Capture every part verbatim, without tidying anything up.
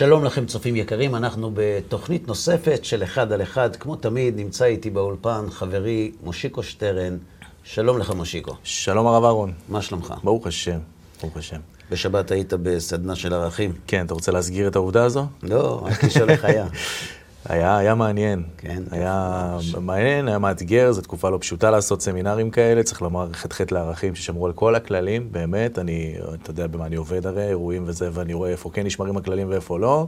שלום לכם צופים יקרים, אנחנו בתוכנית נוספת של אחד על אחד. כמו תמיד נמצא איתי באולפן חברי משיקו שטרן. שלום לך משיקו. שלום הרב ארון. מה שלומך? ברוך השם, ברוך השם. בשבת היית בסדנה של ערכים. כן, אתה רוצה להסגיר את העובדה הזו? לא, רק לשאולך היה. היה, היה מעניין. כן. היה מעניין, היה מאתגר, זו תקופה לא פשוטה לעשות סמינרים כאלה, צריך לומר חתכת לערכים ששמרו על כל הכללים, באמת, אני, אתה יודע במה אני עובד הרי, אירועים וזה, ואני רואה איפה כן נשמרים הכללים ואיפה לא.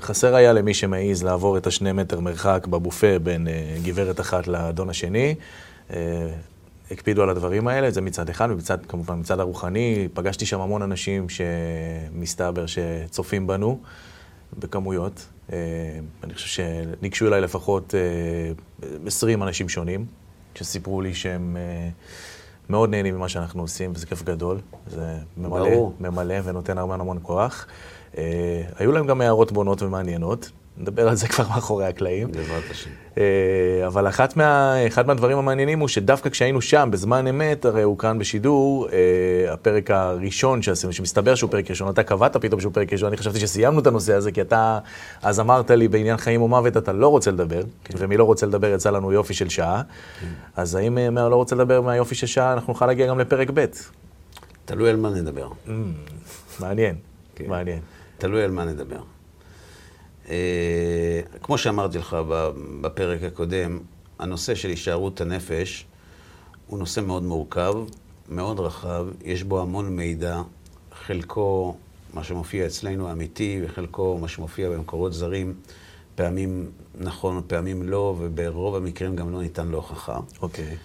חסר היה למי שמעיז לעבור את השני מטר מרחק בבופה בין גברת אחת לאדון השני. הקפידו על הדברים האלה, זה מצד אחד, ומצד, כמובן, מצד הרוחני, פגשתי שם המון אנשים שמסתבר שצופים בנו בכמויות. אני חושב שניגשו אליי לפחות עשרים אנשים שונים, שסיפרו לי שהם מאוד נהנים ממה שאנחנו עושים, וזה כיף גדול. זה ממלא, ממלא ונותן הרבה המון כוח. היו להם גם הערות בונות ומעניינות, נדבר על זה כבר מאחורי הקלעים. לבד השם. אבל אחת מה, אחד מהדברים המעניינים הוא שדווקא כשהיינו שם, בזמן אמת, הרי הוא כאן בשידור, הפרק הראשון שעשינו, שמסתבר שהוא פרק ראשון, אתה קבעת פתאום שהוא פרק ראשון, אני חשבתי שסיימנו את הנושא הזה, כי אתה אז אמרת לי בעניין חיים ומוות, אתה לא רוצה לדבר, כן. ומי לא רוצה לדבר יצא לנו יופי של שעה, כן. אז האם מי לא רוצה לדבר מהיופי של שעה, אנחנו נוכל להגיע גם לפרק ב'. תלוי על מה נדבר. מעניין, כן. מעניין. תלוי על מה נדבר. כמו שאמרתי לך בפרק הקודם, הנושא של הישארות הנפש הוא נושא מאוד מורכב, מאוד רחב, יש בו המון מידע, חלקו מה שמופיע אצלנו אמיתי וחלקו מה שמופיע במקורות זרים, פעמים נכון, פעמים לא, וברוב המקרים גם לא ניתן להוכחה. אוקיי.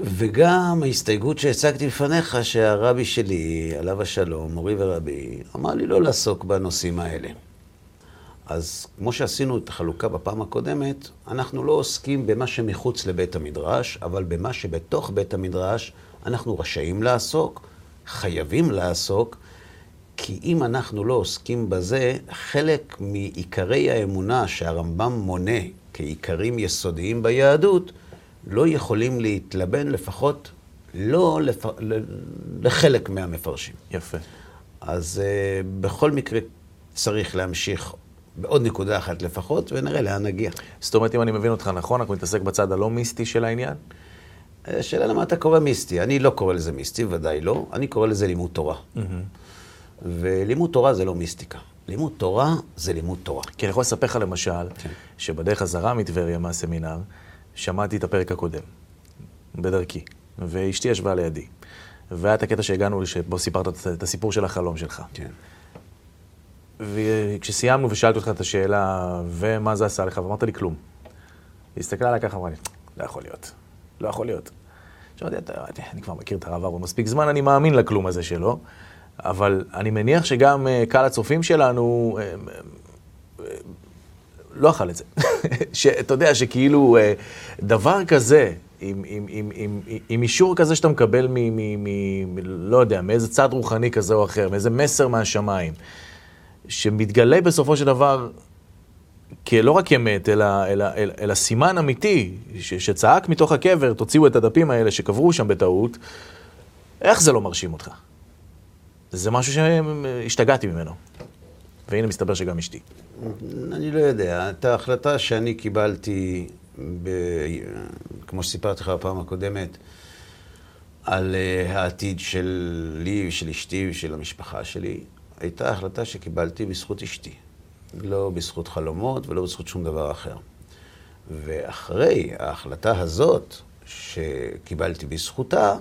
וגם ההסתייגות שהצגתי לפניך שהרבי שלי, עליו השלום, מורי ורבי, אמר לי לא לעסוק בנושאים האלה. אז כמו שעשינו את החלוקה בפעם הקודמת, אנחנו לא עוסקים במה שמחוץ לבית המדרש, אבל במה שבתוך בית המדרש אנחנו רשאים לעסוק, חייבים לעסוק, כי אם אנחנו לא עוסקים בזה, חלק מעיקרי האמונה שהרמב"ם מונה כעיקרים יסודיים ביהדות, לא יכולים להתלבן לפחות לא לפ... לחלק מהמפרשים. יפה. אז uh, בכל מקרה צריך להמשיך בעוד נקודה אחת לפחות, ונראה לאן נגיע. זאת אומרת, אם אני מבין אותך נכון, אנחנו נתעסק בצד הלא מיסטי של העניין? שאלה למה אתה קורא מיסטי. אני לא קורא לזה מיסטי, ודאי לא. אני קורא לזה לימוד תורה. ולימוד תורה זה לא מיסטיקה. לימוד תורה זה לימוד תורה. כי אני יכול לספר לך למשל, שבדרך הזרה מטבריה מהסמינר, שמעתי את הפרק הקודם, בדרכי, ואשתי ישבה לידי. והיה את הקטע שהגענו, שבו סיפרת את הסיפור של החלום שלך. כן. וכשסיימנו ושאלתי אותך את השאלה, ומה זה עשה לך? ואמרת לי כלום. היא הסתכלה עליי ככה, אמרה לי, לא יכול להיות. לא יכול להיות. עכשיו, אני כבר מכיר את הרב ארון מספיק זמן, אני מאמין לכלום הזה שלו, אבל אני מניח שגם קהל הצופים שלנו לא אכל את זה. אתה יודע שכאילו דבר כזה, עם, עם, עם, עם, עם אישור כזה שאתה מקבל מ... מ, מ לא יודע, מאיזה צד רוחני כזה או אחר, מאיזה מסר מהשמיים, שמתגלה בסופו של דבר, לא רק אמת, אלא, אלא, אלא, אלא סימן אמיתי, ש, שצעק מתוך הקבר, תוציאו את הדפים האלה שקברו שם בטעות, איך זה לא מרשים אותך? זה משהו שהשתגעתי ממנו. והנה מסתבר שגם אשתי. אני לא יודע. את ההחלטה שאני קיבלתי, ב... כמו שסיפרתי לך הפעם הקודמת, על העתיד שלי ושל אשתי ושל המשפחה שלי, הייתה ההחלטה שקיבלתי בזכות אשתי, לא בזכות חלומות ולא בזכות שום דבר אחר. ואחרי ההחלטה הזאת שקיבלתי בזכותה,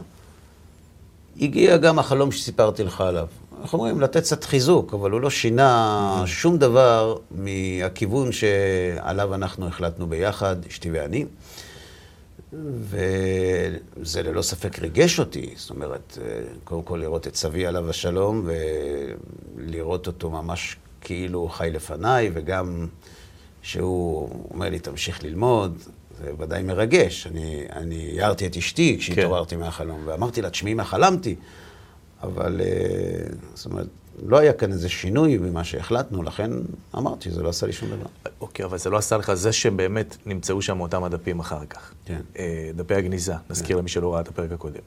הגיע גם החלום שסיפרתי לך עליו. אנחנו אומרים, לתת קצת חיזוק, אבל הוא לא שינה שום דבר מהכיוון שעליו אנחנו החלטנו ביחד, אשתי ואני. וזה ללא ספק ריגש אותי, זאת אומרת, קודם כל לראות את סבי עליו השלום, ולראות אותו ממש כאילו הוא חי לפניי, וגם שהוא אומר לי, תמשיך ללמוד, זה ודאי מרגש. אני, אני הערתי את אשתי כשהתעוררתי מהחלום, ואמרתי לה, תשמעי מה חלמתי, אבל זאת אומרת, לא היה כאן איזה שינוי ממה שהחלטנו, לכן אמרתי, זה לא עשה לי שום דבר. אוקיי, אבל זה לא עשה לך, זה שבאמת נמצאו שם אותם הדפים אחר כך. כן. דפי הגניזה, נזכיר למי שלא ראה את הפרק הקודם.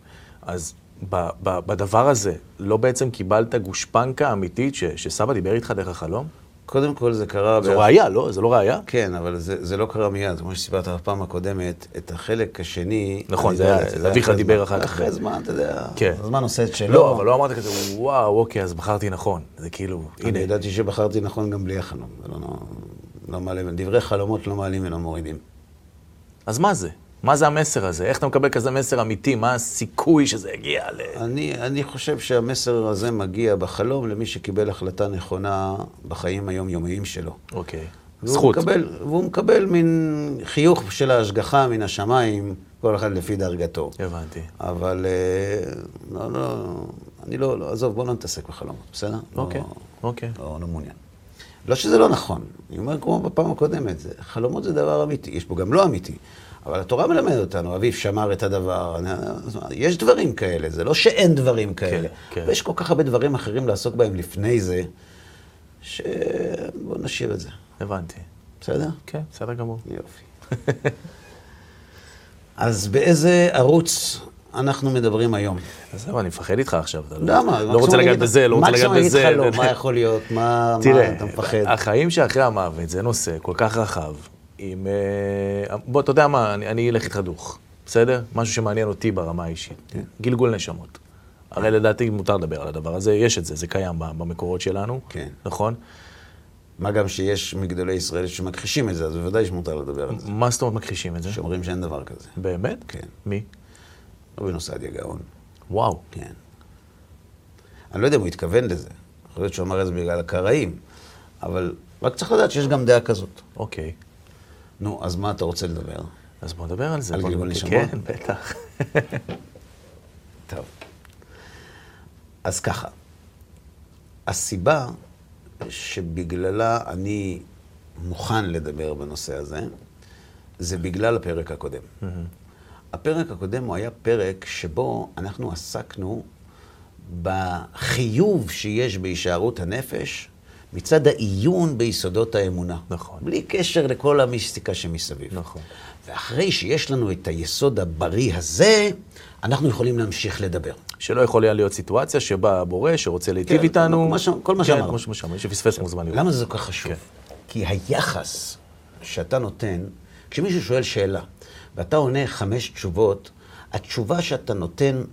אז ב- ב- בדבר הזה, לא בעצם קיבלת גושפנקה אמיתית ש- שסבא דיבר איתך דרך החלום? קודם כל זה קרה... זו ראייה, לא? זה לא ראייה? כן, אבל זה, זה לא קרה מיד. כמו שסיפרת הפעם הקודמת, את החלק השני... נכון, זה היה... אביך דיבר אחר כך. אחרי זמן, אתה יודע... כן. הזמן עושה את שלו. לא, אבל לא אמרת כזה, וואו, אוקיי, אז בחרתי נכון. זה כאילו... אני ידעתי שבחרתי נכון גם בלי החלום. לא מעלים... דברי חלומות לא מעלים ולא מורידים. אז מה זה? מה זה המסר הזה? איך אתה מקבל כזה מסר אמיתי? מה הסיכוי שזה יגיע ל... אני, אני חושב שהמסר הזה מגיע בחלום למי שקיבל החלטה נכונה בחיים היומיומיים שלו. אוקיי. והוא זכות. מקבל, והוא מקבל מין חיוך של ההשגחה מן השמיים, כל אחד לפי דרגתו. הבנתי. אבל לא, לא, אני לא, לא עזוב, בוא לא נתעסק בחלומות, בסדר? אוקיי, לא, אוקיי. לא, לא מעוניין. לא שזה לא נכון. אני אומר כמו בפעם הקודמת, זה, חלומות זה דבר אמיתי, יש בו גם לא אמיתי. אבל התורה מלמדת אותנו, אביו שמר את הדבר, יש דברים כאלה, זה לא שאין דברים כאלה. כן, כן. ויש כל כך הרבה דברים אחרים לעסוק בהם לפני זה, שבואו נשאיר את זה. הבנתי. בסדר? כן, בסדר גמור. יופי. אז באיזה ערוץ אנחנו מדברים היום? אז למה, אני מפחד איתך עכשיו. למה? לא רוצה לגעת בזה, לא רוצה לגעת בזה. מקסימום איתך לא, מה יכול להיות, מה אתה מפחד? החיים שאחרי המוות זה נושא כל כך רחב. עם... בוא, אתה יודע מה, אני, אני אלך איתך דוך, בסדר? משהו שמעניין אותי ברמה האישית. כן. גלגול נשמות. הרי לדעתי מותר לדבר על הדבר הזה, יש את זה, זה קיים במקורות שלנו, כן. נכון? מה גם שיש מגדולי ישראל שמכחישים את זה, אז בוודאי שמותר לדבר על זה. מה זאת אומרת מכחישים את זה? שאומרים שאין דבר כזה. באמת? כן. מי? רבי סעדיה גאון. וואו. כן. אני לא יודע אם הוא התכוון לזה. יכול להיות שהוא אמר את זה בגלל הקראים, אבל רק צריך לדעת שיש גם דעה כזאת. אוקיי. נו, אז מה אתה רוצה לדבר? אז בוא נדבר על זה. על גלגול נשמות? כן, בטח. טוב. אז ככה. הסיבה שבגללה אני מוכן לדבר בנושא הזה, זה בגלל הפרק הקודם. הפרק הקודם הוא היה פרק שבו אנחנו עסקנו בחיוב שיש בהישארות הנפש, מצד העיון ביסודות האמונה. נכון. בלי קשר לכל המיסטיקה שמסביב. נכון. ואחרי שיש לנו את היסוד הבריא הזה, אנחנו יכולים להמשיך לדבר. שלא יכולה להיות סיטואציה שבה הבורא שרוצה להיטיב איתנו. כל מה שאמרנו. כן, מה שפספס מוזמן. למה זה כל כך חשוב? כי היחס שאתה נותן, כשמישהו שואל שאלה, ואתה עונה חמש תשובות, התשובה שאתה נותן,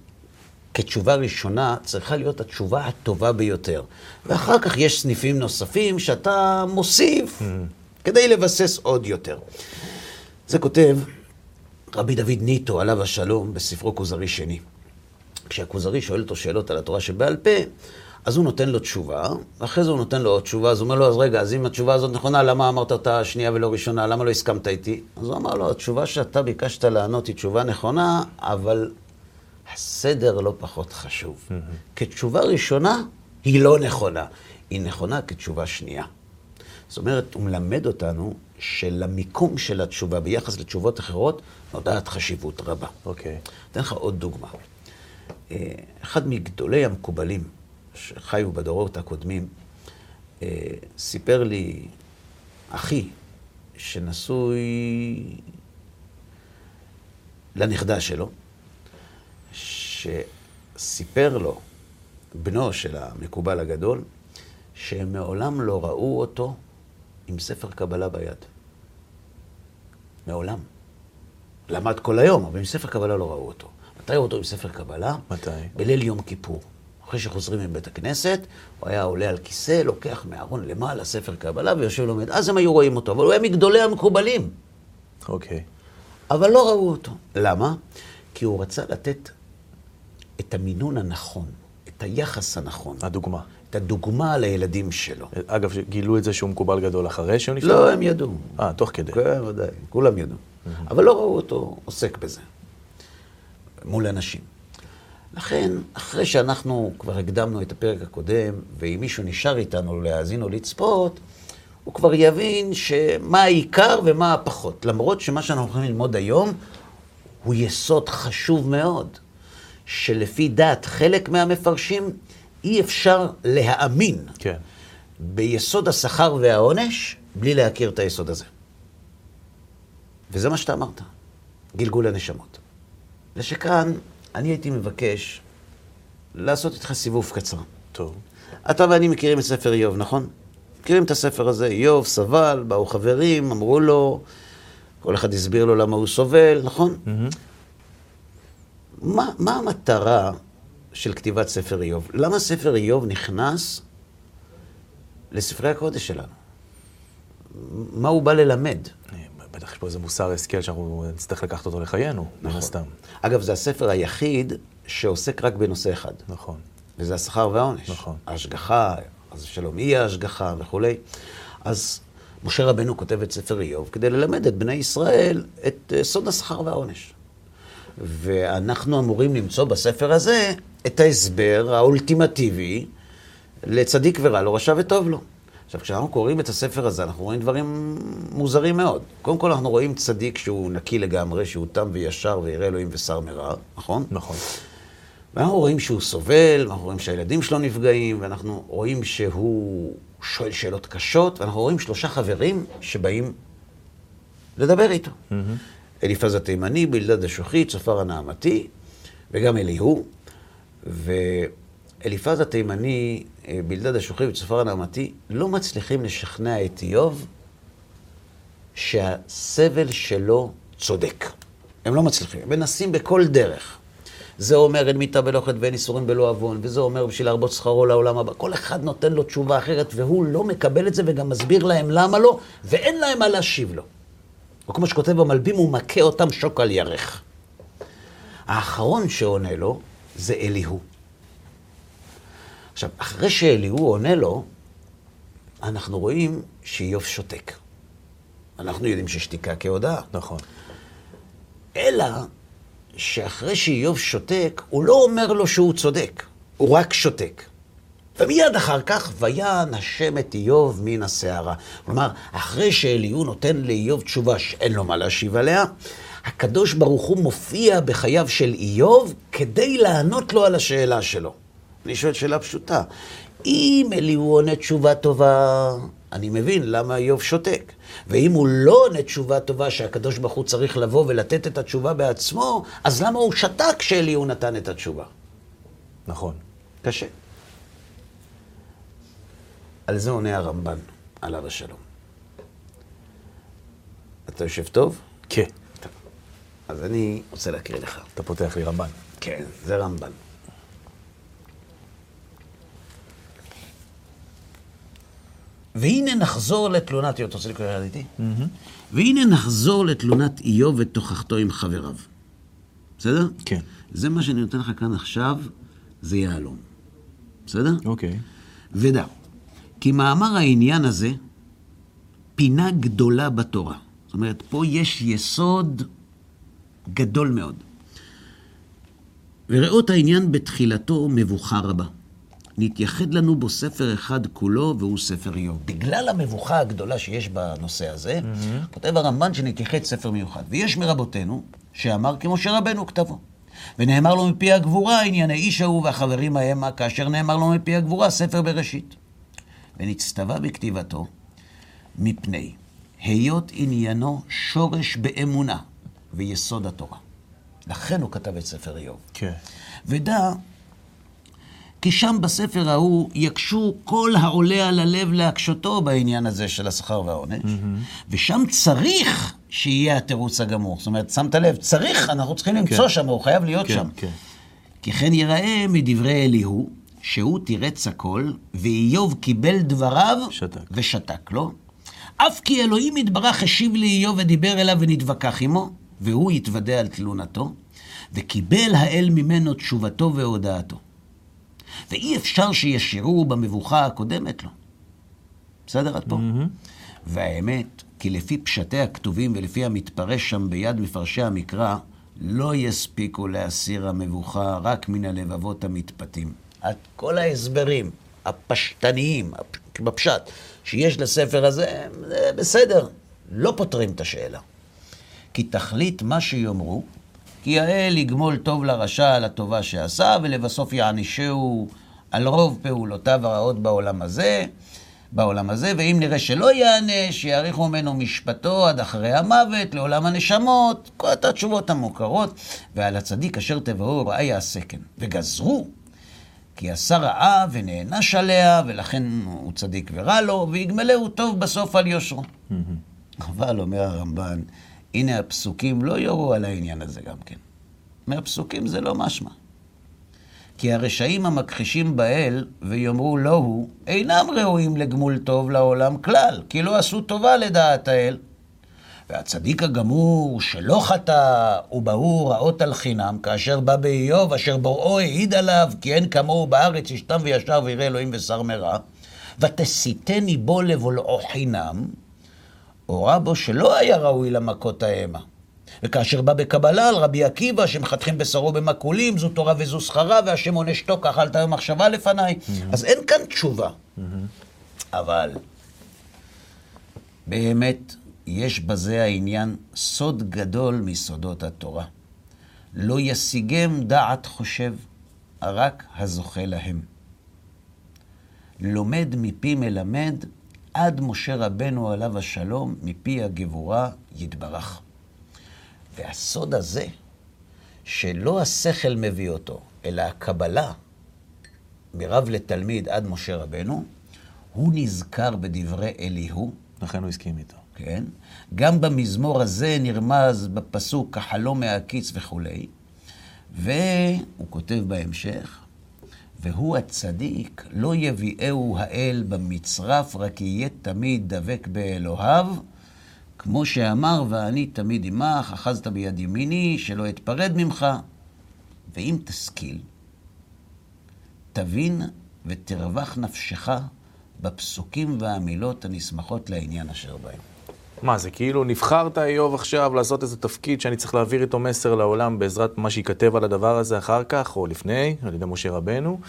כתשובה ראשונה צריכה להיות התשובה הטובה ביותר. ואחר כך יש סניפים נוספים שאתה מוסיף כדי לבסס עוד יותר. זה כותב רבי דוד ניטו עליו השלום בספרו כוזרי שני. כשהכוזרי שואל אותו שאלות על התורה שבעל פה, אז הוא נותן לו תשובה, ואחרי זה הוא נותן לו עוד תשובה, אז הוא אומר לו, אז רגע, אז אם התשובה הזאת נכונה, למה אמרת אותה שנייה ולא ראשונה, למה לא הסכמת איתי? אז הוא אמר לו, התשובה שאתה ביקשת לענות היא תשובה נכונה, אבל... הסדר לא פחות חשוב. Mm-hmm. כתשובה ראשונה היא לא נכונה. היא נכונה כתשובה שנייה. זאת אומרת, הוא מלמד אותנו שלמיקום של התשובה ביחס לתשובות אחרות נודעת חשיבות רבה. אוקיי. Okay. אתן לך עוד דוגמה. אחד מגדולי המקובלים שחיו בדורות הקודמים סיפר לי אחי שנשוי לנכדה שלו, שסיפר לו בנו של המקובל הגדול, שמעולם לא ראו אותו עם ספר קבלה ביד. מעולם. למד כל היום, אבל עם ספר קבלה לא ראו אותו. מתי ראו אותו עם ספר קבלה? מתי? בליל יום כיפור. אחרי שחוזרים מבית הכנסת, הוא היה עולה על כיסא, לוקח מהארון למעלה ספר קבלה ויושב לומד. אז הם היו רואים אותו, אבל הוא היה מגדולי המקובלים. אוקיי. אבל לא ראו אותו. למה? כי הוא רצה לתת את המינון הנכון, את היחס הנכון. הדוגמה. את הדוגמה לילדים שלו. אגב, גילו את זה שהוא מקובל גדול אחרי שהוא נפטר? לא, הם ידעו. אה, תוך כדי. כן, ודאי, כולם ידעו. אבל לא ראו אותו עוסק בזה, מול אנשים. לכן, אחרי שאנחנו כבר הקדמנו את הפרק הקודם, ואם מישהו נשאר איתנו להאזין או לצפות, הוא כבר יבין שמה העיקר ומה הפחות. למרות שמה שאנחנו הולכים ללמוד היום, הוא יסוד חשוב מאוד. שלפי דעת חלק מהמפרשים אי אפשר להאמין כן. ביסוד השכר והעונש בלי להכיר את היסוד הזה. וזה מה שאתה אמרת, גלגול הנשמות. ושכאן אני הייתי מבקש לעשות איתך סיבוב קצר. טוב. אתה ואני מכירים את ספר איוב, נכון? מכירים את הספר הזה, איוב סבל, באו חברים, אמרו לו, כל אחד הסביר לו למה הוא סובל, נכון? Mm-hmm. מה, מה המטרה של כתיבת ספר איוב? למה ספר איוב נכנס לספרי הקודש שלנו? מה הוא בא ללמד? בטח יש פה איזה מוסר הסכל שאנחנו נצטרך לקחת אותו לחיינו, נכון. הסתם. אגב, זה הספר היחיד שעוסק רק בנושא אחד. נכון. וזה השכר והעונש. נכון. ההשגחה, אז שלום, אי ההשגחה וכו'. אז משה רבנו כותב את ספר איוב כדי ללמד את בני ישראל את סוד השכר והעונש. ואנחנו אמורים למצוא בספר הזה את ההסבר האולטימטיבי לצדיק ורע לו, רשע וטוב לו. עכשיו, כשאנחנו קוראים את הספר הזה, אנחנו רואים דברים מוזרים מאוד. קודם כל, אנחנו רואים צדיק שהוא נקי לגמרי, שהוא תם וישר וירא אלוהים ושר מרע, נכון? נכון. ואנחנו רואים שהוא סובל, ואנחנו רואים שהילדים שלו נפגעים, ואנחנו רואים שהוא שואל שאלות קשות, ואנחנו רואים שלושה חברים שבאים לדבר איתו. Mm-hmm. אליפז התימני, בלדד השוחי, צופר הנעמתי, וגם אליהו. ואליפז התימני, בלדד השוחי וצופר הנעמתי, לא מצליחים לשכנע את איוב שהסבל שלו צודק. הם לא מצליחים, הם מנסים בכל דרך. זה אומר אין מיטה בלוחת ואין איסורים בלא עוון, וזה אומר בשביל להרבות שכרו לעולם הבא. כל אחד נותן לו תשובה אחרת, והוא לא מקבל את זה וגם מסביר להם למה לא, ואין להם מה להשיב לו. או כמו שכותב במלבים, הוא מכה אותם שוק על ירך. האחרון שעונה לו זה אליהו. עכשיו, אחרי שאליהו עונה לו, אנחנו רואים שאיוב שותק. אנחנו יודעים ששתיקה כהודאה. נכון. אלא שאחרי שאיוב שותק, הוא לא אומר לו שהוא צודק, הוא רק שותק. ומיד אחר כך, ויען השם את איוב מן הסערה. כלומר, אחרי שאליהו נותן לאיוב תשובה שאין לו מה להשיב עליה, הקדוש ברוך הוא מופיע בחייו של איוב כדי לענות לו על השאלה שלו. אני שואל שאלה פשוטה. אם אליהו עונה תשובה טובה, אני מבין למה איוב שותק. ואם הוא לא עונה תשובה טובה שהקדוש ברוך הוא צריך לבוא ולתת את התשובה בעצמו, אז למה הוא שתק כשאליהו נתן את התשובה? נכון. קשה. על זה עונה הרמב"ן, עליו השלום. אתה יושב טוב? כן. טוב. אז אני רוצה להקריא לך. אתה פותח לי רמב"ן. כן, זה רמב"ן. והנה נחזור לתלונת איוב, אתה רוצה לקרוא יד איתי? והנה נחזור לתלונת איוב ותוכחתו עם חבריו. בסדר? כן. זה מה שאני נותן לך כאן עכשיו, זה יעלום. בסדר? אוקיי. ודע. כי מאמר העניין הזה, פינה גדולה בתורה. זאת אומרת, פה יש יסוד גדול מאוד. וראו את העניין בתחילתו מבוכה רבה. נתייחד לנו בו ספר אחד כולו, והוא ספר איוב. בגלל המבוכה הגדולה שיש בנושא הזה, mm-hmm. כותב הרמב"ן שנתייחד ספר מיוחד. ויש מרבותינו שאמר כמו שרבנו כתבו. ונאמר לו מפי הגבורה, ענייני איש ההוא והחברים ההמה, כאשר נאמר לו מפי הגבורה, ספר בראשית. ונצטווה בכתיבתו מפני היות עניינו שורש באמונה ויסוד התורה. לכן הוא כתב את ספר איוב. כן. ודע, כי שם בספר ההוא יקשו כל העולה על הלב להקשותו בעניין הזה של השכר והעונש, mm-hmm. ושם צריך שיהיה התירוץ הגמור. זאת אומרת, שמת לב, צריך, אנחנו צריכים למצוא כן. שם, הוא חייב להיות כן, שם. כן. כי כן יראה מדברי אליהו, שהוא תירץ הכל, ואיוב קיבל דבריו שתק. ושתק לו. אף כי אלוהים יתברך השיב לאיוב ודיבר אליו ונתווכח עמו, והוא יתוודע על תלונתו, וקיבל האל ממנו תשובתו והודעתו. ואי אפשר שישאירו במבוכה הקודמת לו. בסדר עד פה? Mm-hmm. והאמת, כי לפי פשטי הכתובים ולפי המתפרש שם ביד מפרשי המקרא, לא יספיקו להסיר המבוכה רק מן הלבבות המתפתים. את כל ההסברים הפשטניים, בפשט, שיש לספר הזה, בסדר, לא פותרים את השאלה. כי תחליט מה שיאמרו, כי האל יגמול טוב לרשע על הטובה שעשה, ולבסוף יענישהו על רוב פעולותיו הרעות בעולם הזה, בעולם הזה, ואם נראה שלא יענה, שיעריכו ממנו משפטו עד אחרי המוות, לעולם הנשמות, כל התשובות המוכרות, ועל הצדיק אשר תבואו רעה יעשה כן. וגזרו, כי עשה רעה ונענש עליה, ולכן הוא צדיק ורע לו, ויגמלהו טוב בסוף על יושרו. אבל אומר הרמב"ן, הנה הפסוקים לא יורו על העניין הזה גם כן. מהפסוקים זה לא משמע. כי הרשעים המכחישים באל ויאמרו לא הוא, אינם ראויים לגמול טוב לעולם כלל, כי לא עשו טובה לדעת האל. והצדיק הגמור שלא חטא ובאו רעות על חינם, כאשר בא באיוב, אשר בוראו העיד עליו, כי אין כמוהו בארץ ישתם וישר וירא אלוהים ושר מרע, ותסיתני בו לבולעו חינם, הורה בו שלא היה ראוי למכות האמה. וכאשר בא בקבלה על רבי עקיבא, שמחתכים בשרו במקולים, זו תורה וזו שכרה, והשם עונשתו, כך עלתה מחשבה לפניי. Mm-hmm. אז אין כאן תשובה. Mm-hmm. אבל באמת יש בזה העניין סוד גדול מסודות התורה. לא ישיגם דעת חושב, רק הזוכה להם. לומד מפי מלמד, עד משה רבנו עליו השלום, מפי הגבורה יתברך. והסוד הזה, שלא השכל מביא אותו, אלא הקבלה מרב לתלמיד עד משה רבנו, הוא נזכר בדברי אליהו. לכן הוא הסכים איתו. כן. גם במזמור הזה נרמז בפסוק החלום מהקיץ וכו'. והוא כותב בהמשך, והוא הצדיק, לא יביאהו האל במצרף, רק יהיה תמיד דבק באלוהיו, כמו שאמר, ואני תמיד עמך, אחזת ביד ימיני, שלא אתפרד ממך. ואם תשכיל, תבין ותרווח נפשך בפסוקים והמילות הנשמחות לעניין אשר בהם. מה, זה כאילו נבחרת איוב עכשיו לעשות איזה תפקיד שאני צריך להעביר איתו מסר לעולם בעזרת מה שייכתב על הדבר הזה אחר כך, או לפני, על ידי משה רבנו,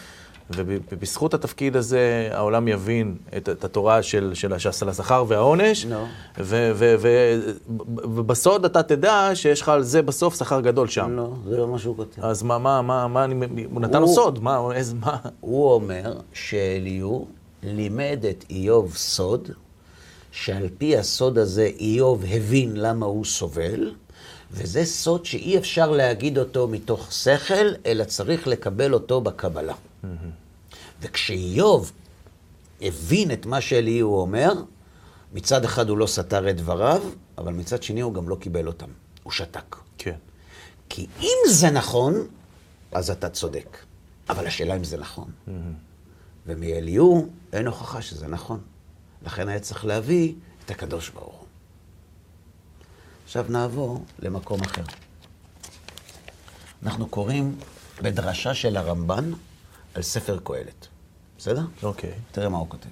ובזכות התפקיד הזה העולם יבין את, את התורה של, של, של השכר והעונש, no. ובסוד אתה תדע שיש לך על זה בסוף שכר גדול שם. לא, no, זה לא מה שהוא כותב. אז מה, מה, מה, מה אני, הוא נתן לו סוד, מה, איזה, מה? הוא אומר שאליהו לימד את איוב סוד, שעל פי הסוד הזה איוב הבין למה הוא סובל, וזה סוד שאי אפשר להגיד אותו מתוך שכל, אלא צריך לקבל אותו בקבלה. Mm-hmm. וכשיוב הבין את מה שאליהו אומר, מצד אחד הוא לא סתר את דבריו, אבל מצד שני הוא גם לא קיבל אותם. הוא שתק. כן. כי אם זה נכון, אז אתה צודק. אבל השאלה אם זה נכון. Mm-hmm. ומאליהו אין הוכחה שזה נכון. לכן היה צריך להביא את הקדוש ברוך הוא. עכשיו נעבור למקום אחר. אנחנו קוראים בדרשה של הרמב"ן על ספר קהלת. בסדר? אוקיי. Okay. תראה מה הוא כותב.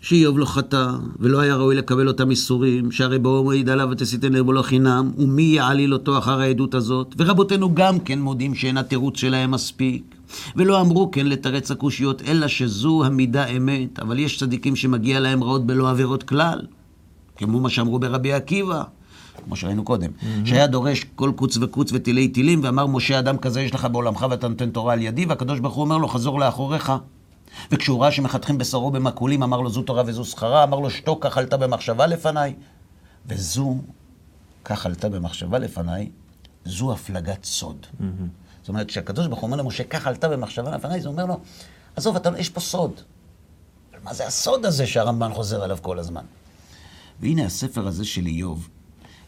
שאיוב לא חטא, ולא היה ראוי לקבל אותם איסורים, שהרי באו מעיד עליו ותסיתן לבו לא חינם, ומי יעליל אותו אחר העדות הזאת? ורבותינו גם כן מודים שאין התירוץ שלהם מספיק, ולא אמרו כן לתרץ הקושיות, אלא שזו המידה אמת, אבל יש צדיקים שמגיע להם רעות בלא עבירות כלל, כמו מה שאמרו ברבי עקיבא, כמו שראינו קודם, mm-hmm. שהיה דורש כל קוץ וקוץ וטילי טילים, ואמר משה, אדם כזה יש לך בעולמך ואתה נותן תורה על ידי, והקדוש ברוך הוא אומר לו, חזור לאחוריך. וכשהוא ראה שמחתכים בשרו במקולים, אמר לו זו תורה וזו שכרה, אמר לו שתוק, כך עלתה במחשבה לפניי. וזו, כך עלתה במחשבה לפניי, זו הפלגת סוד. Mm-hmm. זאת אומרת, כשהקדוש ברוך הוא אומר למשה, כך עלתה במחשבה לפניי, זה אומר לו, עזוב, אתה, יש פה סוד. מה זה הסוד הזה שהרמב"ן חוזר עליו כל הזמן? והנה הספר הזה של איוב,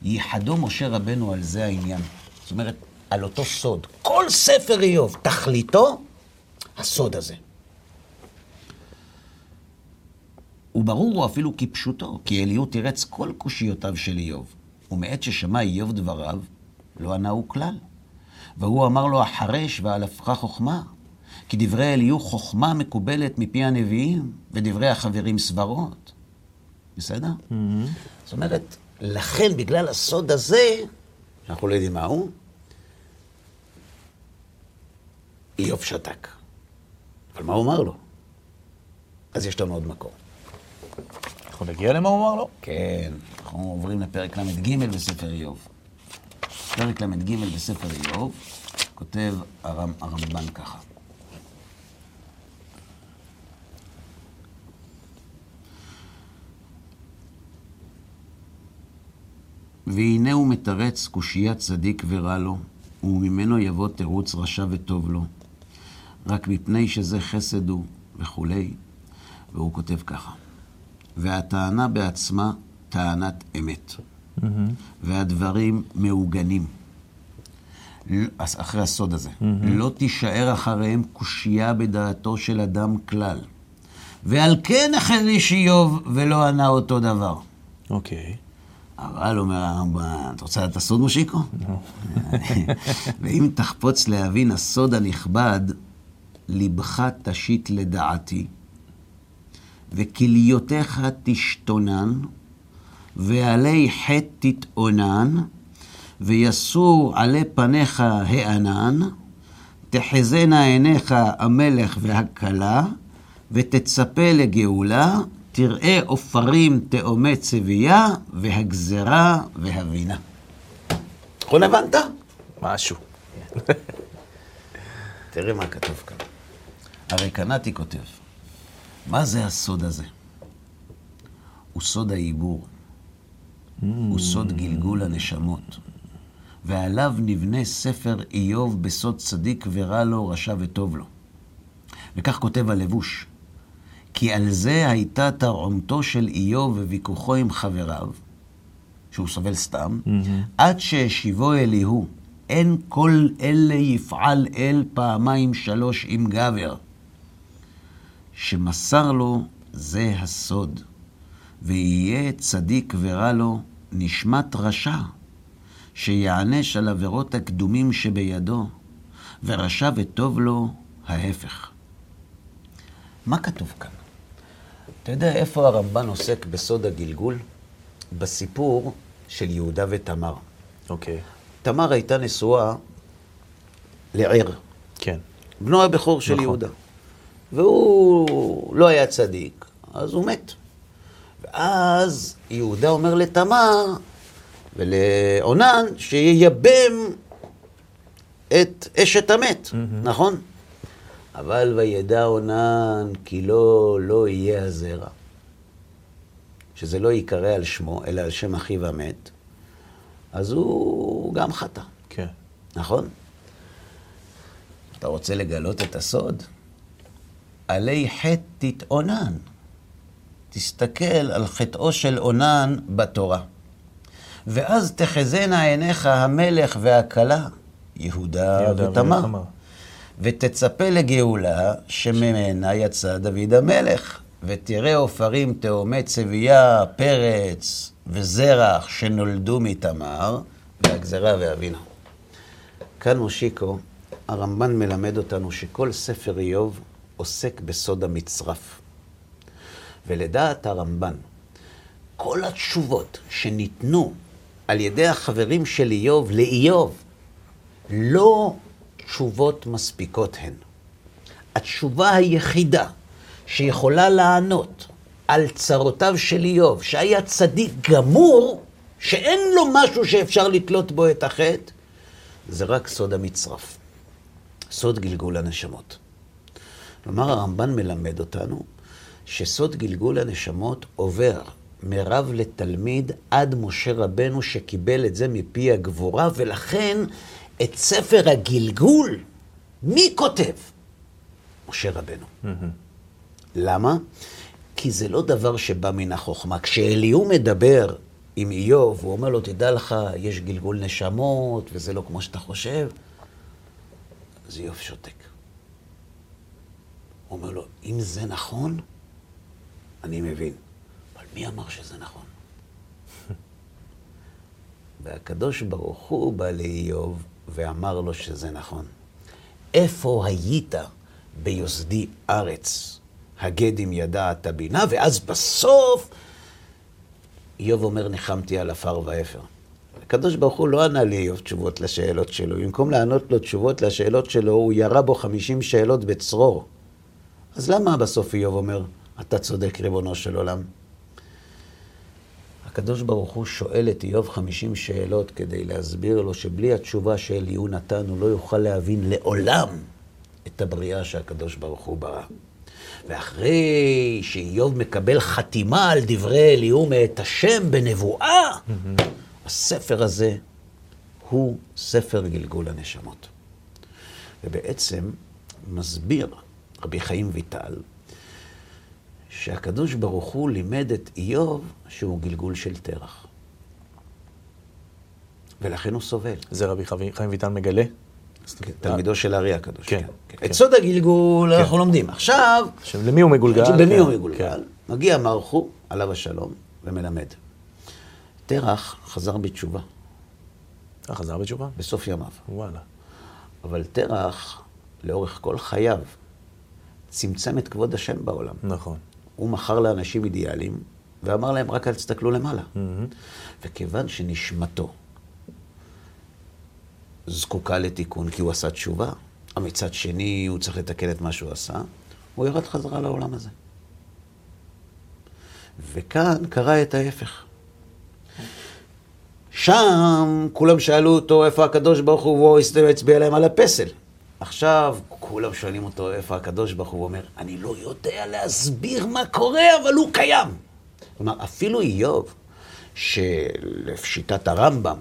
ייחדו משה רבנו על זה העניין. זאת אומרת, על אותו סוד. כל ספר איוב, תכליתו, הסוד הזה. וברור הוא אפילו כפשוטו, כי אליהו תירץ כל קושיותיו של איוב. ומעת ששמע איוב דבריו, לא ענהו כלל. והוא אמר לו, החרש ועל הפכה חוכמה. כי דברי אליהו חוכמה מקובלת מפי הנביאים, ודברי החברים סברות. בסדר? Mm-hmm. זאת אומרת, לכן בגלל הסוד הזה, אנחנו לא יודעים מה הוא, איוב שתק. אבל מה הוא אמר לו? אז יש לנו עוד מקור. אנחנו נגיע למה הוא אמר לו? כן, אנחנו עוברים לפרק למד ג' בספר איוב. פרק למד ג' בספר איוב, כותב הרמב"ן ככה. והנה הוא מתרץ קושיית צדיק ורע לו, וממנו יבוא תירוץ רשע וטוב לו, רק מפני שזה חסד הוא וכו'. והוא כותב ככה. והטענה בעצמה טענת אמת. Mm-hmm. והדברים מעוגנים. אחרי הסוד הזה. Mm-hmm. לא תישאר אחריהם קושייה בדעתו של אדם כלל. ועל כן החריש איוב ולא ענה אותו דבר. אוקיי. Okay. אבל אומר הרמב"ן, אתה רוצה לדעת הסוד משיקו? ואם תחפוץ להבין הסוד הנכבד, ליבך תשית לדעתי, וכליותיך תשתונן, ועלי חטא תתעונן, ויסור עלי פניך הענן, תחזנה עיניך המלך והכלה, ותצפה לגאולה, תראה אופרים תאומי צבייה, והגזרה והבינה. נכון הבנת? משהו. תראה מה כתוב כאן. הרי קנאתי כותב. מה זה הסוד הזה? הוא סוד העיבור. הוא סוד גלגול הנשמות. ועליו נבנה ספר איוב בסוד צדיק ורע לו, רשע וטוב לו. וכך כותב הלבוש. כי על זה הייתה תרעומתו של איוב וויכוחו עם חבריו, שהוא סובל סתם, mm-hmm. עד שהשיבו אליהו, אין כל אלה יפעל אל פעמיים שלוש עם גבר, שמסר לו זה הסוד, ויהיה צדיק ורע לו נשמת רשע, שיענש על עבירות הקדומים שבידו, ורשע וטוב לו ההפך. מה כתוב כאן? אתה יודע איפה הרמב"ן עוסק בסוד הגלגול? בסיפור של יהודה ותמר. אוקיי. Okay. תמר הייתה נשואה לעיר. כן. בנו הבכור של נכון. יהודה. והוא לא היה צדיק, אז הוא מת. ואז יהודה אומר לתמר ולעונן שייבם את אשת המת, mm-hmm. נכון? אבל וידע עונן כי לא, לא יהיה הזרע. שזה לא ייקרא על שמו, אלא על שם אחיו המת, אז הוא גם חטא. כן. נכון? אתה רוצה לגלות את הסוד? עלי חטא תתעונן. תסתכל על חטאו של עונן בתורה. ואז תחזנה עיניך המלך והכלה, יהודה, יהודה ותמר. ותמר. ותצפה לגאולה שממנה יצא דוד המלך, ותראה אופרים תאומי צבייה, פרץ וזרח שנולדו מתמר, והגזרה והבינה. כאן מושיקו, הרמב"ן מלמד אותנו שכל ספר איוב עוסק בסוד המצרף. ולדעת הרמב"ן, כל התשובות שניתנו על ידי החברים של איוב לאיוב, לא תשובות מספיקות הן. התשובה היחידה שיכולה לענות על צרותיו של איוב, שהיה צדיק גמור, שאין לו משהו שאפשר לתלות בו את החטא, זה רק סוד המצרף. סוד גלגול הנשמות. כלומר, הרמב"ן מלמד אותנו שסוד גלגול הנשמות עובר מרב לתלמיד עד משה רבנו שקיבל את זה מפי הגבורה, ולכן את ספר הגלגול, מי כותב? משה רבנו. Mm-hmm. למה? כי זה לא דבר שבא מן החוכמה. כשאליהו מדבר עם איוב, הוא אומר לו, תדע לך, יש גלגול נשמות, וזה לא כמו שאתה חושב, אז איוב שותק. הוא אומר לו, אם זה נכון, אני מבין. אבל מי אמר שזה נכון? והקדוש ברוך הוא בא לאיוב, ואמר לו שזה נכון. איפה היית ביוסדי ארץ? הגדים ידעת הבינה, ואז בסוף איוב אומר, נחמתי על אפר ואפר. הקדוש ברוך הוא לא ענה לאיוב תשובות לשאלות שלו. במקום לענות לו תשובות לשאלות שלו, הוא ירה בו חמישים שאלות בצרור. אז למה בסוף איוב אומר, אתה צודק ריבונו של עולם? הקדוש ברוך הוא שואל את איוב חמישים שאלות כדי להסביר לו שבלי התשובה של יונתן הוא לא יוכל להבין לעולם את הבריאה שהקדוש ברוך הוא ברא. ואחרי שאיוב מקבל חתימה על דברי אליהו מאת השם בנבואה, הספר הזה הוא ספר גלגול הנשמות. ובעצם מסביר רבי חיים ויטל שהקדוש ברוך הוא לימד את איוב שהוא גלגול של תרח. ולכן הוא סובל. זה רבי חיים ויטל מגלה? תלמידו של אריה הקדוש. את סוד הגלגול אנחנו לומדים. עכשיו... למי הוא מגולגל? למי הוא מגולגל? מגיע מרחו, עליו השלום, ומלמד. תרח חזר בתשובה. חזר בתשובה? בסוף ימיו. וואלה. אבל תרח, לאורך כל חייו, צמצם את כבוד השם בעולם. נכון. הוא מכר לאנשים אידיאלים, ואמר להם רק אל תסתכלו למעלה. וכיוון שנשמתו זקוקה לתיקון, כי הוא עשה תשובה, מצד שני הוא צריך לתקן את מה שהוא עשה, הוא ירד חזרה לעולם הזה. וכאן קרה את ההפך. שם כולם שאלו אותו איפה הקדוש ברוך הוא, והוא הצביע להם על הפסל. עכשיו כולם שואלים אותו איפה הקדוש ברוך הוא, ואומר, אני לא יודע להסביר מה קורה, אבל הוא קיים. כלומר, אפילו איוב, שלפשיטת הרמב"ם,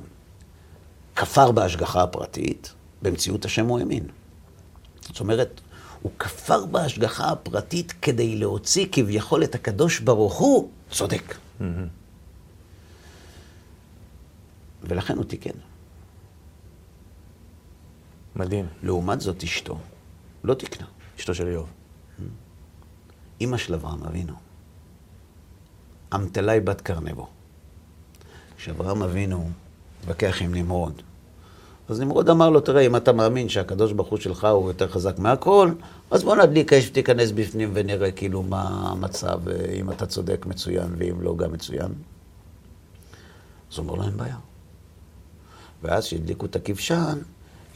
כפר בהשגחה הפרטית, במציאות השם הוא האמין. זאת אומרת, הוא כפר בהשגחה הפרטית כדי להוציא כביכול את הקדוש ברוך הוא צודק. Mm-hmm. ולכן הוא תיקן. מדהים. לעומת זאת אשתו לא תיקנה. אשתו של איוב. Mm-hmm. אמא של אברהם אבינו. אמתלי בת קרנבו. כשאברהם אבינו התווכח עם נמרוד. אז נמרוד אמר לו, תראה, אם אתה מאמין שהקדוש ברוך הוא שלך הוא יותר חזק מהכל, אז בוא נדליק אש ותיכנס בפנים ונראה כאילו מה המצב, אם אתה צודק מצוין ואם לא גם מצוין. אז הוא אומר לו, אין בעיה. ואז שהדליקו את הכבשן,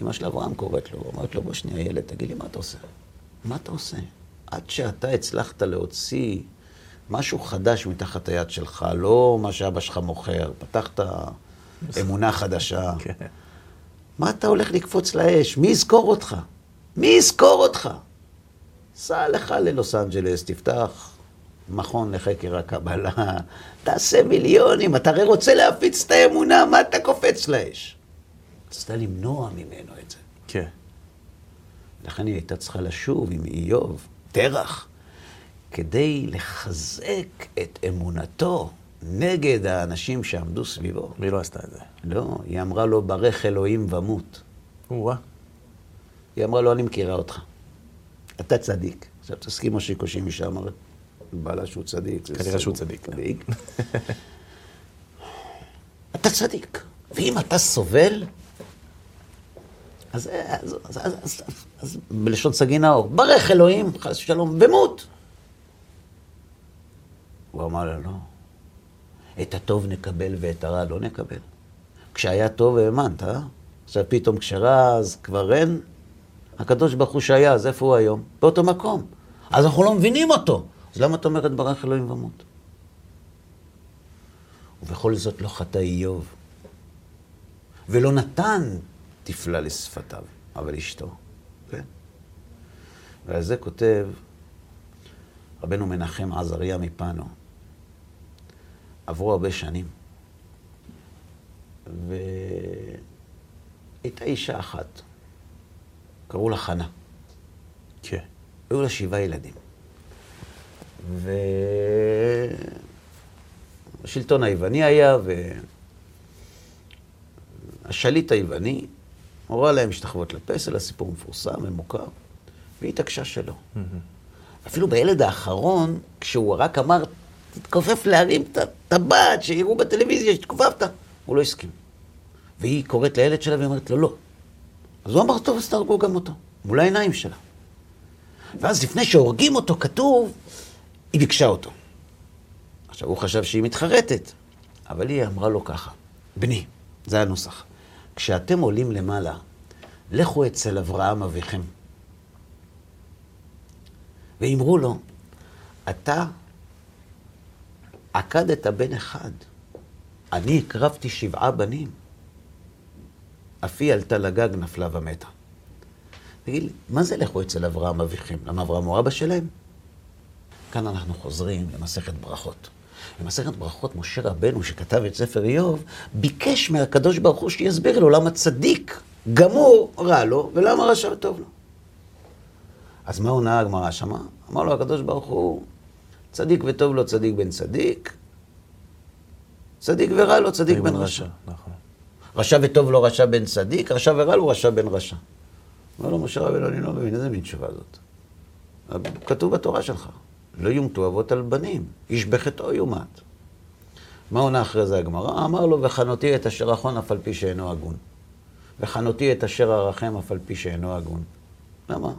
אמא של אברהם קוראת לו, אמרת לו, בוא שנייה ילד, תגיד לי מה אתה עושה? מה אתה עושה? עד שאתה הצלחת להוציא משהו חדש מתחת היד שלך, לא מה שאבא שלך מוכר, פתחת... אמונה חדשה. מה אתה הולך לקפוץ לאש? מי יזכור אותך? מי יזכור אותך? סע לך ללוס אנג'לס, תפתח מכון לחקר הקבלה, תעשה מיליונים, אתה הרי רוצה להפיץ את האמונה, מה אתה קופץ לאש? רצתה למנוע ממנו את זה. כן. לכן היא הייתה צריכה לשוב עם איוב, תרח, כדי לחזק את אמונתו. נגד האנשים שעמדו סביבו. והיא לא עשתה את זה. לא, היא אמרה לו, ברך אלוהים ומות. וואה. היא אמרה לו, אני מכירה אותך. אתה צדיק. עכשיו תסכים משיקו שטרן שאמר, בעלה שהוא צדיק. כנראה שהוא צדיק. צדיק. אתה צדיק. ואם אתה סובל, אז בלשון סגי נאור, ברך אלוהים, חס ושלום, ומות. הוא אמר לה, לא. את הטוב נקבל ואת הרע לא נקבל. כשהיה טוב האמנת, אה? עכשיו פתאום כשרע, אז כבר אין. הקדוש ברוך הוא שהיה, אז איפה הוא היום? באותו מקום. אז אנחנו לא מבינים אותו. אז למה את אומרת ברך אלוהים ומות? ובכל זאת לא חטא איוב. ולא נתן תפלה לשפתיו, אבל אשתו. כן? ועל זה כותב רבנו מנחם עזריה מפנו. עברו הרבה שנים, והייתה אישה אחת, קראו לה חנה. כן. היו לה שבעה ילדים. והשלטון היווני היה, והשליט היווני הורה להם משתחוות לפסל, הסיפור מפורסם, ממוכר, והיא התעקשה שלו. אפילו בילד האחרון, כשהוא רק אמר, תתכופף להרים את הטבעת שיראו בטלוויזיה, שתכופפת. הוא לא הסכים. והיא קוראת לילד שלה ואומרת לו, לא. אז הוא אמר, טוב, אז תהרגו גם אותו. מול העיניים שלה. ואז לפני שהורגים אותו, כתוב, היא ביקשה אותו. עכשיו, הוא חשב שהיא מתחרטת. אבל היא אמרה לו ככה, בני, זה הנוסח. כשאתם עולים למעלה, לכו אצל אברהם אביכם. ואמרו לו, אתה... עקדת בן אחד, אני הקרבתי שבעה בנים. אפי עלתה לגג, נפלה ומתה. תגיד לי, מה זה לכו אצל אברהם אביכם? למה אברהם הוא אבא שלהם? כאן אנחנו חוזרים למסכת ברכות. במסכת ברכות, משה רבנו, שכתב את ספר איוב, ביקש מהקדוש ברוך הוא שיסביר לו למה צדיק גמור רע לו, ולמה רשע טוב לו. אז מה עונה הגמרא שמה? אמר לו הקדוש ברוך הוא, צדיק וטוב לו, צדיק בן צדיק, צדיק ורע לו, צדיק בן רשע. רשע וטוב לו, רשע בן צדיק, רשע ורע לו, רשע בן רשע. אמר לו, משה רבנו, אני לא מבין, איזה מין תשובה זאת? כתוב בתורה שלך. לא יומתו אבות על בנים, איש בחטאו יומת. מה עונה אחרי זה הגמרא? אמר לו, וחנותי את אשר אחון אף על פי שאינו הגון. וחנותי את אשר הרחם אף על פי שאינו הגון. למה?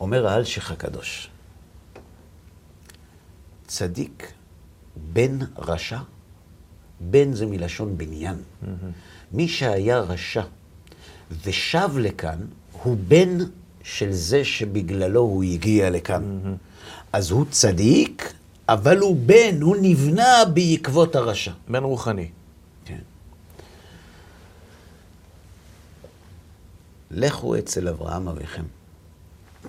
אומר האלשיך הקדוש, צדיק בן רשע, בן זה מלשון בניין. Mm-hmm. מי שהיה רשע ושב לכאן, הוא בן רשע. של זה שבגללו הוא הגיע לכאן. Mm-hmm. אז הוא צדיק, אבל הוא בן, הוא נבנה בעקבות הרשע. בן רוחני. כן. לכו אצל אברהם אביכם.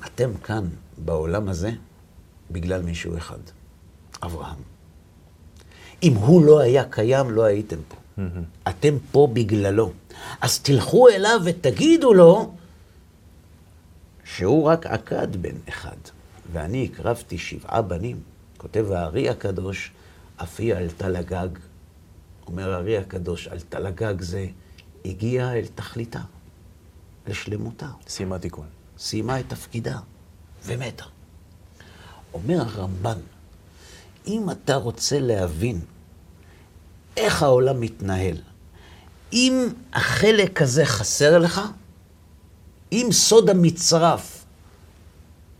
אתם כאן, בעולם הזה, בגלל מישהו אחד. אברהם. אם הוא לא היה קיים, לא הייתם פה. Mm-hmm. אתם פה בגללו. אז תלכו אליו ותגידו לו, שהוא רק עקד בן אחד, ואני הקרבתי שבעה בנים, כותב הארי הקדוש, אפי עלתה לגג, אומר הארי הקדוש, עלתה לגג זה, הגיעה אל תכליתה, לשלמותה. סיימה תיקון. סיימה את תפקידה, ומתה. אומר הרמב"ן, אם אתה רוצה להבין איך העולם מתנהל, אם החלק הזה חסר לך, אם סוד המצרף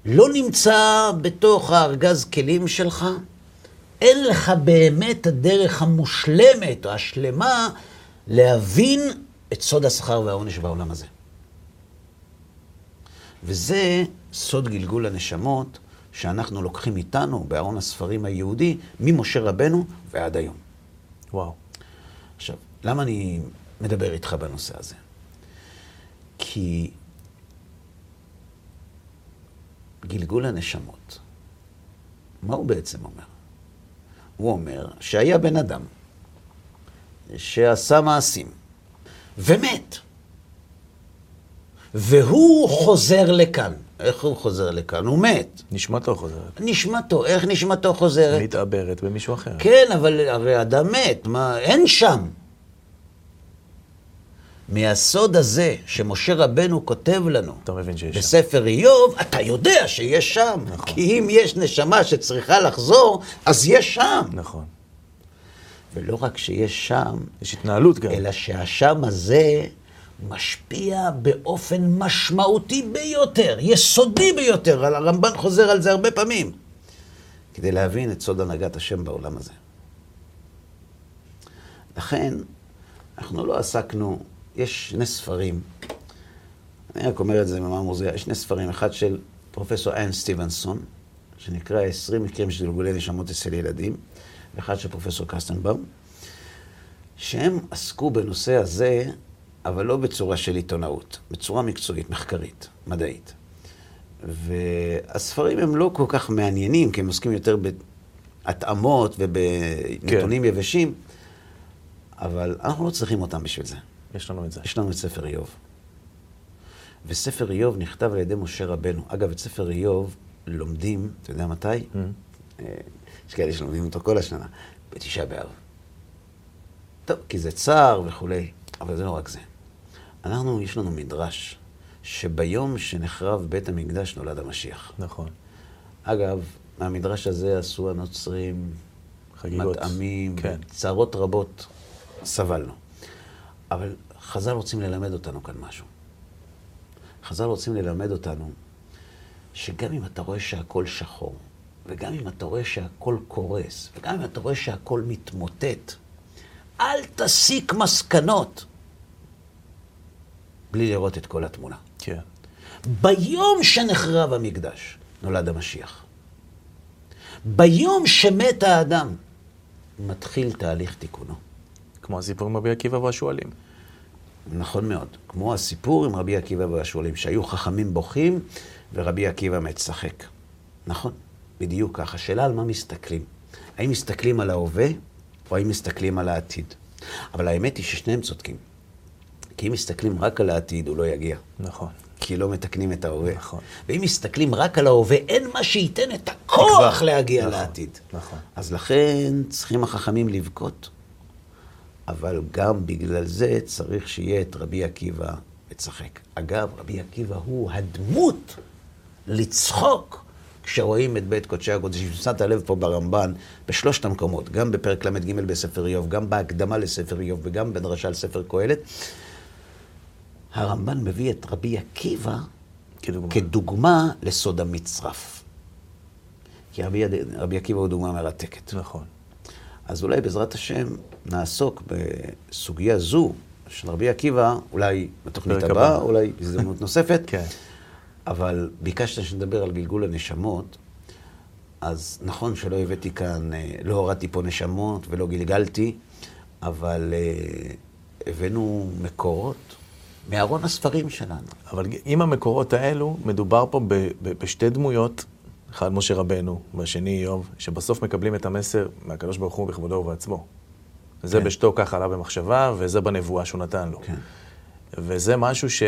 לא נמצא בתוך הארגז כלים שלך, אין לך באמת הדרך המושלמת או השלמה להבין את סוד השכר והעונש בעולם הזה. וזה סוד גלגול הנשמות שאנחנו לוקחים איתנו בארון הספרים היהודי ממשה רבנו ועד היום. וואו. עכשיו, למה אני מדבר איתך בנושא הזה? כי גלגול הנשמות. מה הוא בעצם אומר? הוא אומר שהיה בן אדם שעשה מעשים ומת. והוא חוזר לכאן. איך הוא חוזר לכאן? הוא מת. נשמתו חוזרת. נשמתו. איך נשמתו חוזרת? מתעברת במישהו אחר. כן, אבל הרי אדם מת. מה? אין שם. מהסוד הזה שמשה רבנו כותב לנו בספר איוב, אתה יודע שיש שם. נכון. כי אם יש נשמה שצריכה לחזור, אז יש שם. נכון. ולא רק שיש שם, יש התנהלות גם. אלא שהשם הזה משפיע באופן משמעותי ביותר, יסודי ביותר. הרמב"ן חוזר על זה הרבה פעמים. כדי להבין את סוד הנהגת השם בעולם הזה. לכן, אנחנו לא עסקנו... יש שני ספרים, אני רק אומר את זה ממאמר זה, יש שני ספרים, אחד של פרופסור איין סטיבנסון, שנקרא עשרים מקרים של גלגולי נשמות אצל ילדים, ואחד של פרופסור קאסטנבאר, שהם עסקו בנושא הזה, אבל לא בצורה של עיתונאות, בצורה מקצועית, מחקרית, מדעית. והספרים הם לא כל כך מעניינים, כי הם עוסקים יותר בהתאמות ובנתונים כן. יבשים, אבל אנחנו לא צריכים אותם בשביל זה. יש לנו את זה. יש לנו את ספר איוב. וספר איוב נכתב על ידי משה רבנו. אגב, את ספר איוב לומדים, אתה יודע מתי? Mm-hmm. יש כאלה שלומדים אותו כל השנה, בתשעה באב. טוב, כי זה צער וכולי, אבל זה לא רק זה. אנחנו, יש לנו מדרש, שביום שנחרב בית המקדש נולד המשיח. נכון. אגב, מהמדרש הזה עשו הנוצרים, חגיגות, מטעמים, כן. צערות רבות, סבלנו. אבל חז"ל רוצים ללמד אותנו כאן משהו. חז"ל רוצים ללמד אותנו שגם אם אתה רואה שהכל שחור, וגם אם אתה רואה שהכל קורס, וגם אם אתה רואה שהכל מתמוטט, אל תסיק מסקנות בלי לראות את כל התמונה. כן. ביום שנחרב המקדש נולד המשיח. ביום שמת האדם מתחיל תהליך תיקונו. כמו הסיפור עם רבי עקיבא והשואלים. נכון מאוד. כמו הסיפור עם רבי עקיבא והשואלים, שהיו חכמים בוכים ורבי עקיבא מצחק. נכון, בדיוק ככה. השאלה על מה מסתכלים. האם מסתכלים על ההווה או האם מסתכלים על העתיד? אבל האמת היא ששניהם צודקים. כי אם מסתכלים רק על העתיד, הוא לא יגיע. נכון. כי לא מתקנים את ההווה. נכון. ואם מסתכלים רק על ההווה, אין מה שייתן את הכוח להגיע לעתיד. נכון. אז לכן צריכים החכמים לבכות. אבל גם בגלל זה צריך שיהיה את רבי עקיבא מצחק. אגב, רבי עקיבא הוא הדמות לצחוק כשרואים את בית קודשי הקודש. ששמת הלב פה ברמב"ן בשלושת המקומות, גם בפרק למד ג' בספר איוב, גם בהקדמה לספר איוב וגם בדרשה לספר קהלת. הרמב"ן מביא את רבי עקיבא כדוגמה, כדוגמה לסוד המצרף. כי רבי, רבי עקיבא הוא דוגמה מרתקת. נכון. אז אולי בעזרת השם נעסוק בסוגיה זו של רבי עקיבא, אולי בתוכנית הבאה, אולי בהזדמנות נוספת. כן. אבל ביקשת שנדבר על גלגול הנשמות, אז נכון שלא הבאתי כאן, לא הורדתי פה נשמות ולא גלגלתי, אבל הבאנו מקורות מארון הספרים שלנו. אבל עם המקורות האלו מדובר פה ב- ב- בשתי דמויות, אחד משה רבנו והשני איוב, שבסוף מקבלים את המסר מהקדוש ברוך הוא בכבודו ובעצמו. זה כן. בשתו ככה עלה במחשבה, וזה בנבואה שהוא נתן לו. כן. וזה משהו ש...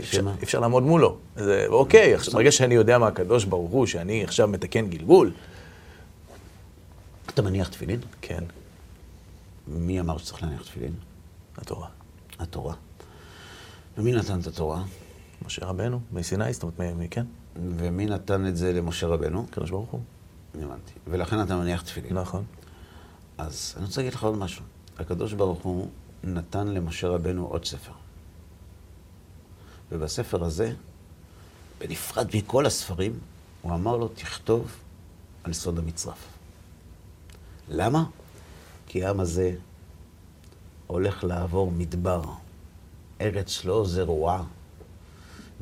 אפשר, אפשר לעמוד מולו. זה, אוקיי, עכשיו, ברגע שאני יודע מה הקדוש ברוך הוא, שאני עכשיו מתקן גלגול. אתה מניח תפילין? כן. מי אמר שצריך להניח תפילין? התורה. התורה. ומי נתן את התורה? משה רבנו, מסיני, זאת אומרת, מי כן? ומי נתן את זה למשה רבנו? הקדוש ברוך הוא. הבנתי. ולכן אתה מניח תפילין. נכון. אז אני רוצה להגיד לך עוד משהו. הקדוש ברוך הוא נתן למשה רבנו עוד ספר. ובספר הזה, בנפרד מכל הספרים, הוא אמר לו, תכתוב על סוד המצרף. למה? כי העם הזה הולך לעבור מדבר, ארץ לא זרועה,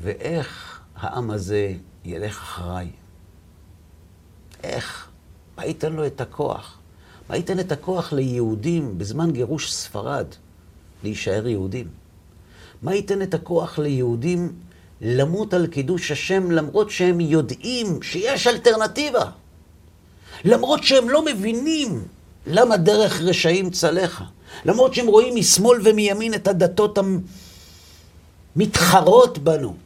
ואיך העם הזה ילך אחריי? איך? מה ייתן לו את הכוח? מה ייתן את הכוח ליהודים בזמן גירוש ספרד להישאר יהודים? מה ייתן את הכוח ליהודים למות על קידוש השם למרות שהם יודעים שיש אלטרנטיבה? למרות שהם לא מבינים למה דרך רשעים צלחה? למרות שהם רואים משמאל ומימין את הדתות המתחרות בנו.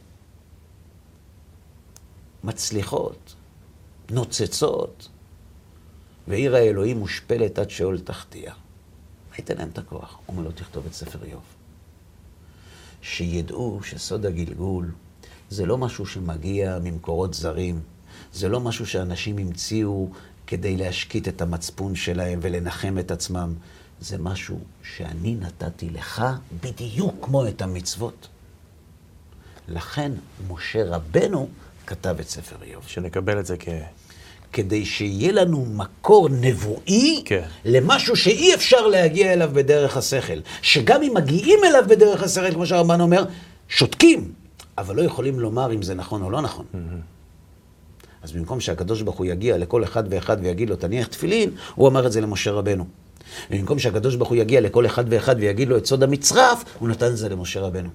מצליחות, נוצצות, ועיר האלוהים מושפלת עד שאול תחתיה. הייתה להם את הכוח. אומר לו, תכתוב את ספר איוב. שידעו שסוד הגלגול זה לא משהו שמגיע ממקורות זרים, זה לא משהו שאנשים המציאו כדי להשקיט את המצפון שלהם ולנחם את עצמם. זה משהו שאני נתתי לך בדיוק כמו את המצוות. לכן משה רבנו כתב את ספר איוב. שנקבל את זה כ... כדי שיהיה לנו מקור נבואי כן. למשהו שאי אפשר להגיע אליו בדרך השכל. שגם אם מגיעים אליו בדרך השכל, כמו שהרמב"ן אומר, שותקים, אבל לא יכולים לומר אם זה נכון או לא נכון. Mm-hmm. אז במקום שהקדוש ברוך הוא יגיע לכל אחד ואחד ויגיד לו, תניח תפילין, הוא אמר את זה למשה רבנו. ובמקום שהקדוש ברוך הוא יגיע לכל אחד ואחד ויגיד לו את סוד המצרף, הוא נתן את זה למשה רבנו.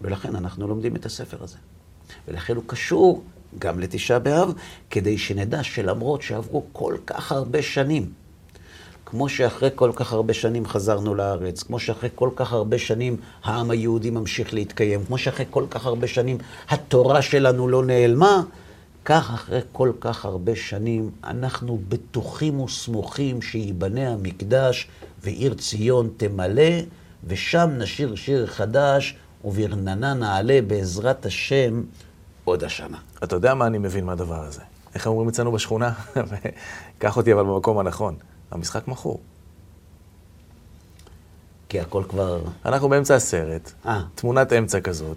ולכן אנחנו לומדים את הספר הזה. ולכן הוא קשור גם לתשעה באב, כדי שנדע שלמרות שעברו כל כך הרבה שנים, כמו שאחרי כל כך הרבה שנים חזרנו לארץ, כמו שאחרי כל כך הרבה שנים העם היהודי ממשיך להתקיים, כמו שאחרי כל כך הרבה שנים התורה שלנו לא נעלמה, כך אחרי כל כך הרבה שנים אנחנו בטוחים וסמוכים שיבנה המקדש ועיר ציון תמלא, ושם נשיר שיר חדש וברננה נעלה בעזרת השם עוד השנה. אתה יודע מה אני מבין מהדבר הזה? איך אומרים אצלנו בשכונה? קח אותי אבל במקום הנכון. המשחק מכור. כי הכל כבר... אנחנו באמצע הסרט, תמונת אמצע כזאת.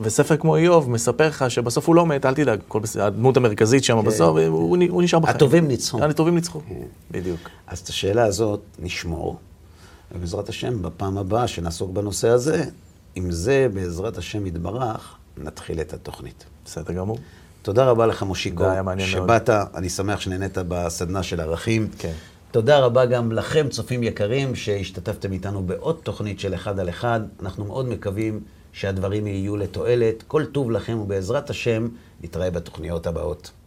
וספר כמו איוב מספר לך שבסוף הוא לא מת, אל תדאג, הדמות המרכזית שם בסוף, הוא נשאר בחיים. הטובים ניצחו. הטובים ניצחו, בדיוק. אז את השאלה הזאת נשמור, ובעזרת השם בפעם הבאה שנעסוק בנושא הזה, עם זה בעזרת השם יתברך, נתחיל את התוכנית. בסדר גמור. תודה רבה לך משיקו, שבאת, אני שמח שנהנית בסדנה של ערכים. כן. תודה רבה גם לכם, צופים יקרים, שהשתתפתם איתנו בעוד תוכנית של אחד על אחד. אנחנו מאוד מקווים שהדברים יהיו לתועלת. כל טוב לכם ובעזרת השם, נתראה בתוכניות הבאות.